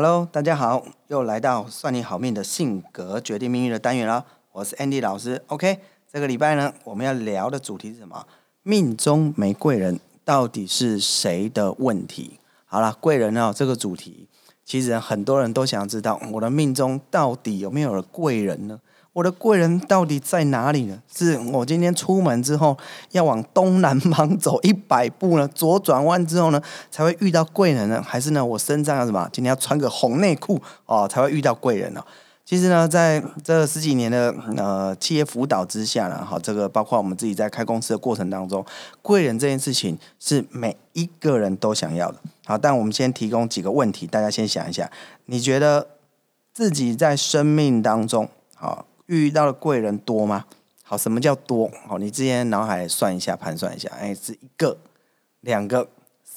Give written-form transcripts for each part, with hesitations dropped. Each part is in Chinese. Hello， 大家好，又来到算你好命的性格决定命运的单元了，我是 Andy 老师。 OK， 这个礼拜呢，我们要聊的主题是什么？命中没贵人到底是谁的问题？好了，贵人哦，这个主题其实很多人都想知道，我的命中到底有没有贵人呢？我的贵人到底在哪里呢？是我今天出门之后要往东南方走100步呢，左转弯之后呢才会遇到贵人呢，还是呢我身上要什么？今天要穿个红内裤哦才会遇到贵人呢？其实呢，在这十几年的企业辅导之下呢，好，这个包括我们自己在开公司的过程当中，贵人这件事情是每一个人都想要的。好，但我们先提供几个问题，大家先想一下，你觉得自己在生命当中好遇到的贵人多吗？好，什么叫多？好，你之前脑海算一下，盘算一下，是1个、2个、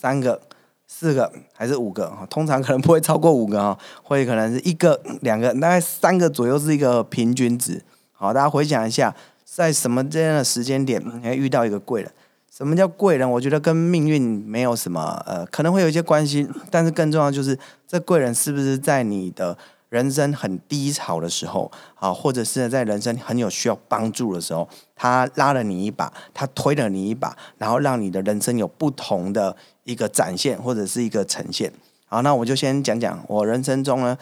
3个、4个还是5个？通常可能不会超过5个啊，会可能是1个、2个，大概3个左右是一个平均值。好，大家回想一下，在什么这样的时间点你会遇到一个贵人？什么叫贵人？我觉得跟命运没有什么可能会有一些关系，但是更重要就是这贵人是不是在你的人生很低潮的时候，好，或者是在人生很有需要帮助的时候，他拉了你一把，他推了你一把，然后让你的人生有不同的一个展现或者是一个呈现。好，那我就先讲讲我人生中呢，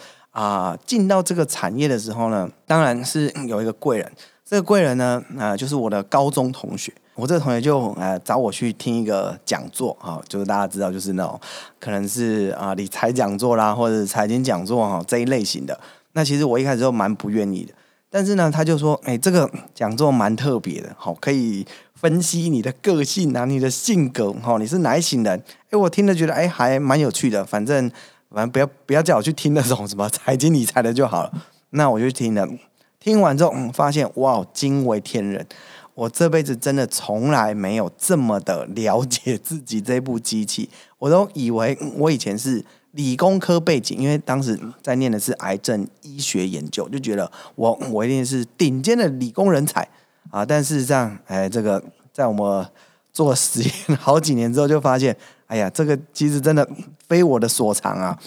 进到这个产业的时候呢，当然是有一个贵人。这个贵人呢，就是我的高中同学。我这个同学就找我去听一个讲座，就是大家知道就是那种可能是理财讲座啦，或者财经讲座这一类型的。那其实我一开始都蛮不愿意的，但是呢他就说这个讲座蛮特别的，可以分析你的个性啊，你的性格，你是哪一型人。我听了觉得还蛮有趣的，反正不要叫我去听那种什么财经理财的就好了。那我就听了，听完之后发现哇，惊为天人，我这辈子真的从来没有这么的了解自己这部机器。我都以为我以前是理工科背景，因为当时在念的是癌症医学研究，就觉得我一定是顶尖的理工人才啊！但事实上，这个在我们做实验好几年之后，就发现，这个其实真的非我的所长啊。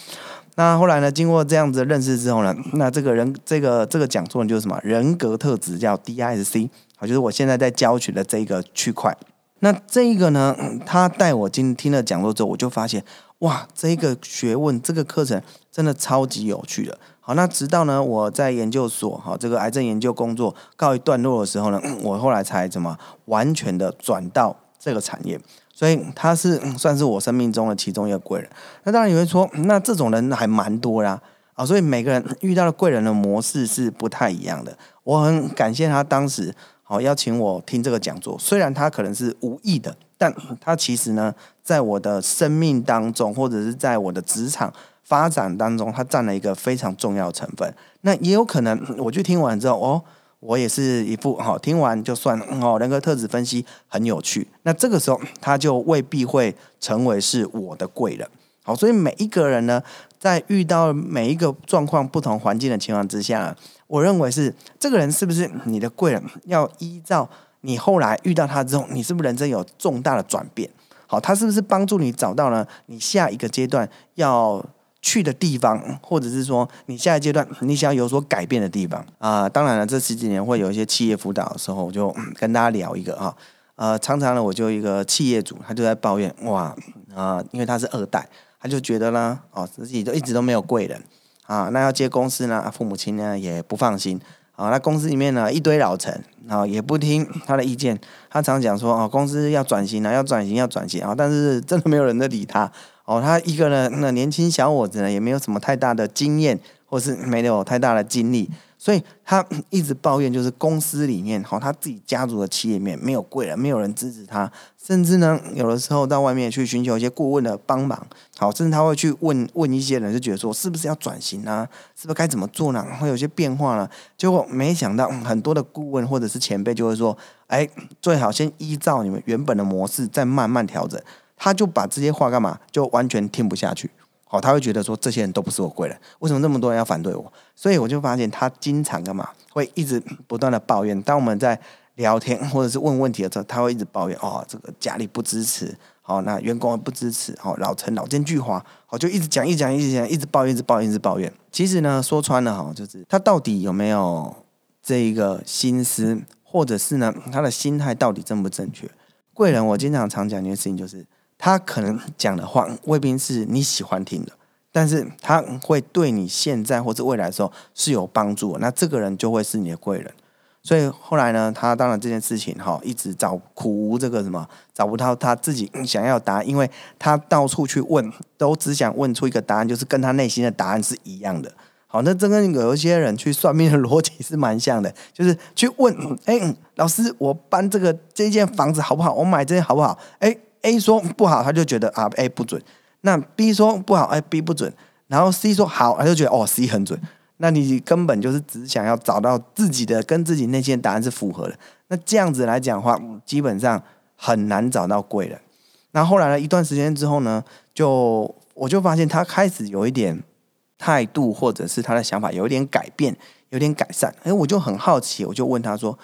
那后来呢，经过这样子的认识之后呢，那这个人这个讲座就是什么人格特质，叫 DISC， 就是我现在在教学的这个区块。那这个呢，他带我听了讲座之后，我就发现哇，这个学问这个课程真的超级有趣的。好，那直到呢我在研究所这个癌症研究工作告一段落的时候呢，我后来才完全的转到这个产业。所以他是算是我生命中的其中一个贵人。那当然你会说，那这种人还蛮多啦，所以每个人遇到的贵人的模式是不太一样的。我很感谢他当时邀请我听这个讲座，虽然他可能是无意的，但他其实呢在我的生命当中或者是在我的职场发展当中，他占了一个非常重要的成分。那也有可能我去听完之后我也是一副听完就算人格特质分析很有趣，那这个时候他就未必会成为是我的贵人。好，所以每一个人呢在遇到每一个状况不同环境的情况之下，我认为是这个人是不是你的贵人，要依照你后来遇到他之后，你是不是人生有重大的转变。好，他是不是帮助你找到呢你下一个阶段要去的地方，或者是说你下一阶段你想要有所改变的地方当然了，这十几年会有一些企业辅导的时候，我就跟大家聊一个常常呢我就一个企业主，他就在抱怨因为他是2代，他就觉得呢自己都一直都没有贵人那要接公司呢，父母亲呢也不放心那公司里面呢一堆老臣也不听他的意见，他常讲说公司要转型要转型但是真的没有人在理他他一个人那年轻小伙子呢也没有什么太大的经验，或是没有太大的经历，所以他一直抱怨就是公司里面他自己家族的企业里面没有贵人，没有人支持他，甚至呢有的时候到外面去寻求一些顾问的帮忙甚至他会去问一些人，就觉得说是不是要转型啊，是不是该怎么做呢，会有些变化呢。结果没想到很多的顾问或者是前辈就会说最好先依照你们原本的模式再慢慢调整。他就把这些话干嘛，就完全听不下去他会觉得说这些人都不是我贵人，为什么那么多人要反对我。所以我就发现他经常干嘛会一直不断的抱怨。当我们在聊天或者是问问题的时候，他会一直抱怨哦，这个家里不支持，好、哦，那员工不支持，好、哦，老陈老奸巨猾，好、哦，就一直讲，一直抱怨，一直抱怨。其实呢，说穿了哈、哦，就是他到底有没有这一个心思，或者是呢，他的心态到底正不正确？贵人，我经常讲一件事情，就是他可能讲的话未必是你喜欢听的，但是他会对你现在或者未来的时候是有帮助的，那这个人就会是你的贵人。所以后来呢，他当然这件事情一直找苦无这个什么，找不到他自己想要答案，因为他到处去问，都只想问出一个答案，就是跟他内心的答案是一样的。好，那这跟有一些人去算命的逻辑是蛮像的，就是去问，哎，老师，我搬这间房子好不好？我买这间好不好？哎 ，A 说不好，他就觉得啊 A 不准；那 B 说不好，哎 B 不准；然后 C 说好，他就觉得哦 C 很准。那你根本就是只想要找到自己的跟自己内心的答案是符合的，那这样子来讲的话，基本上很难找到贵人。那后来呢，一段时间之后呢，我就发现他开始有一点态度，或者是他的想法有一点改变，有点改善。我就很好奇，我就问他说：“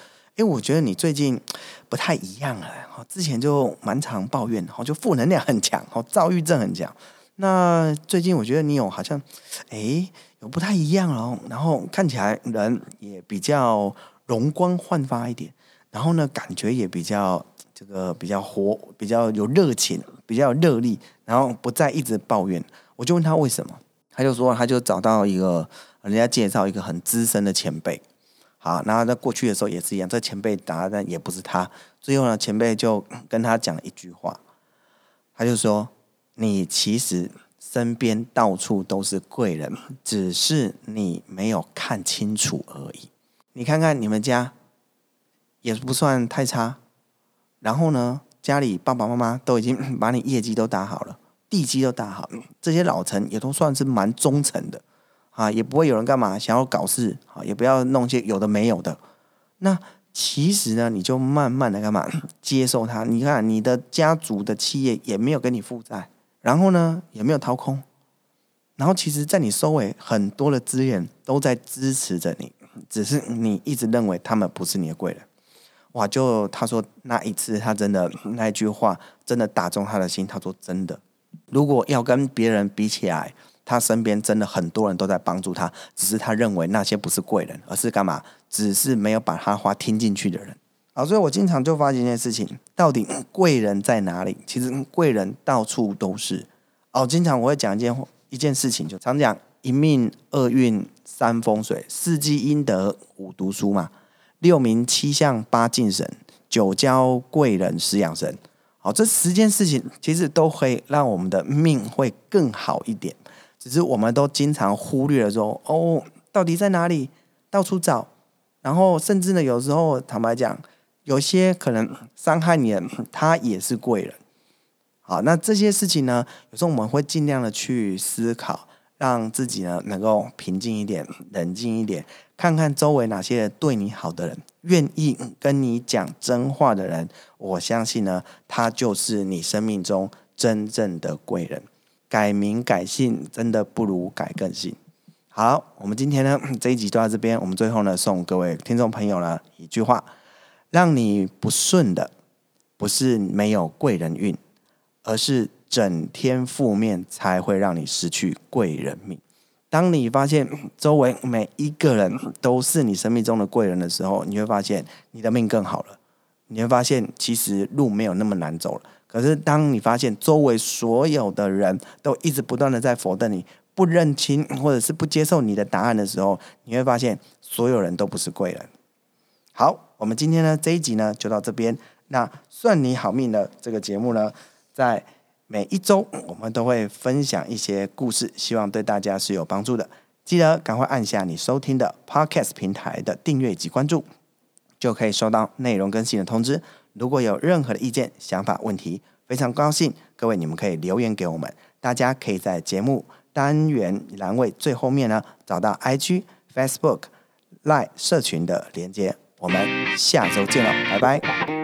我觉得你最近不太一样了，之前就蛮常抱怨，就负能量很强，躁郁症很强。那最近我觉得你有好像，有不太一样了，然后看起来人也比较容光焕发一点，然后呢，感觉也比较比较活，比较有热情，比较有热力，然后不再一直抱怨。”我就问他为什么，他就说他就找到一个人家介绍一个很资深的前辈，好，然后在过去的时候也是一样，这前辈答案也不是他，最后呢，前辈就跟他讲一句话，他就说：“你其实身边到处都是贵人，只是你没有看清楚而已。你看看你们家也不算太差，然后呢，家里爸爸妈妈都已经把你业绩都打好了，地基都打好了，这些老臣也都算是蛮忠诚的啊，也不会有人干嘛想要搞事啊，也不要弄些有的没有的。那其实呢，你就慢慢的干嘛接受它。你看你的家族的企业也没有跟你负债。”然后呢，也没有掏空，然后其实在你收尾，很多的资源都在支持着你，只是你一直认为他们不是你的贵人。哇，就他说那一次，他真的那一句话真的打中他的心。他说真的，如果要跟别人比起来，他身边真的很多人都在帮助他，只是他认为那些不是贵人，而是干嘛？只是没有把他话听进去的人。好，所以我经常就发现一件事情，到底贵人在哪里？其实贵人到处都是。经常我会讲一件事情，就常讲一命二运三风水，四积阴德五读书嘛，六名七相八敬神，九交贵人十养神。好，这10件事情其实都会让我们的命会更好一点，只是我们都经常忽略了说，到底在哪里？到处找，然后甚至呢，有时候坦白讲，有些可能伤害你的人，他也是贵人。好，那这些事情呢，有时候我们会尽量的去思考，让自己呢能够平静一点，冷静一点，看看周围哪些对你好的人，愿意跟你讲真话的人，我相信呢，他就是你生命中真正的贵人。改名改姓，真的不如改更姓。好，我们今天呢这一集就到这边。我们最后呢送各位听众朋友呢一句话：让你不顺的，不是没有贵人运，而是整天负面才会让你失去贵人命。当你发现周围每一个人都是你生命中的贵人的时候，你会发现你的命更好了。你会发现其实路没有那么难走了。可是当你发现周围所有的人都一直不断的在否定你，不认清或者是不接受你的答案的时候，你会发现所有人都不是贵人。好，我们今天呢这一集呢就到这边。那算你好命的这个节目呢，在每一周我们都会分享一些故事，希望对大家是有帮助的。记得赶快按下你收听的 Podcast 平台的订阅及关注，就可以收到内容更新的通知。如果有任何的意见、想法、问题，非常高兴各位你们可以留言给我们。大家可以在节目单元栏位最后面呢找到 IG、Facebook、LINE 社群的连结。我们下周见了，拜拜。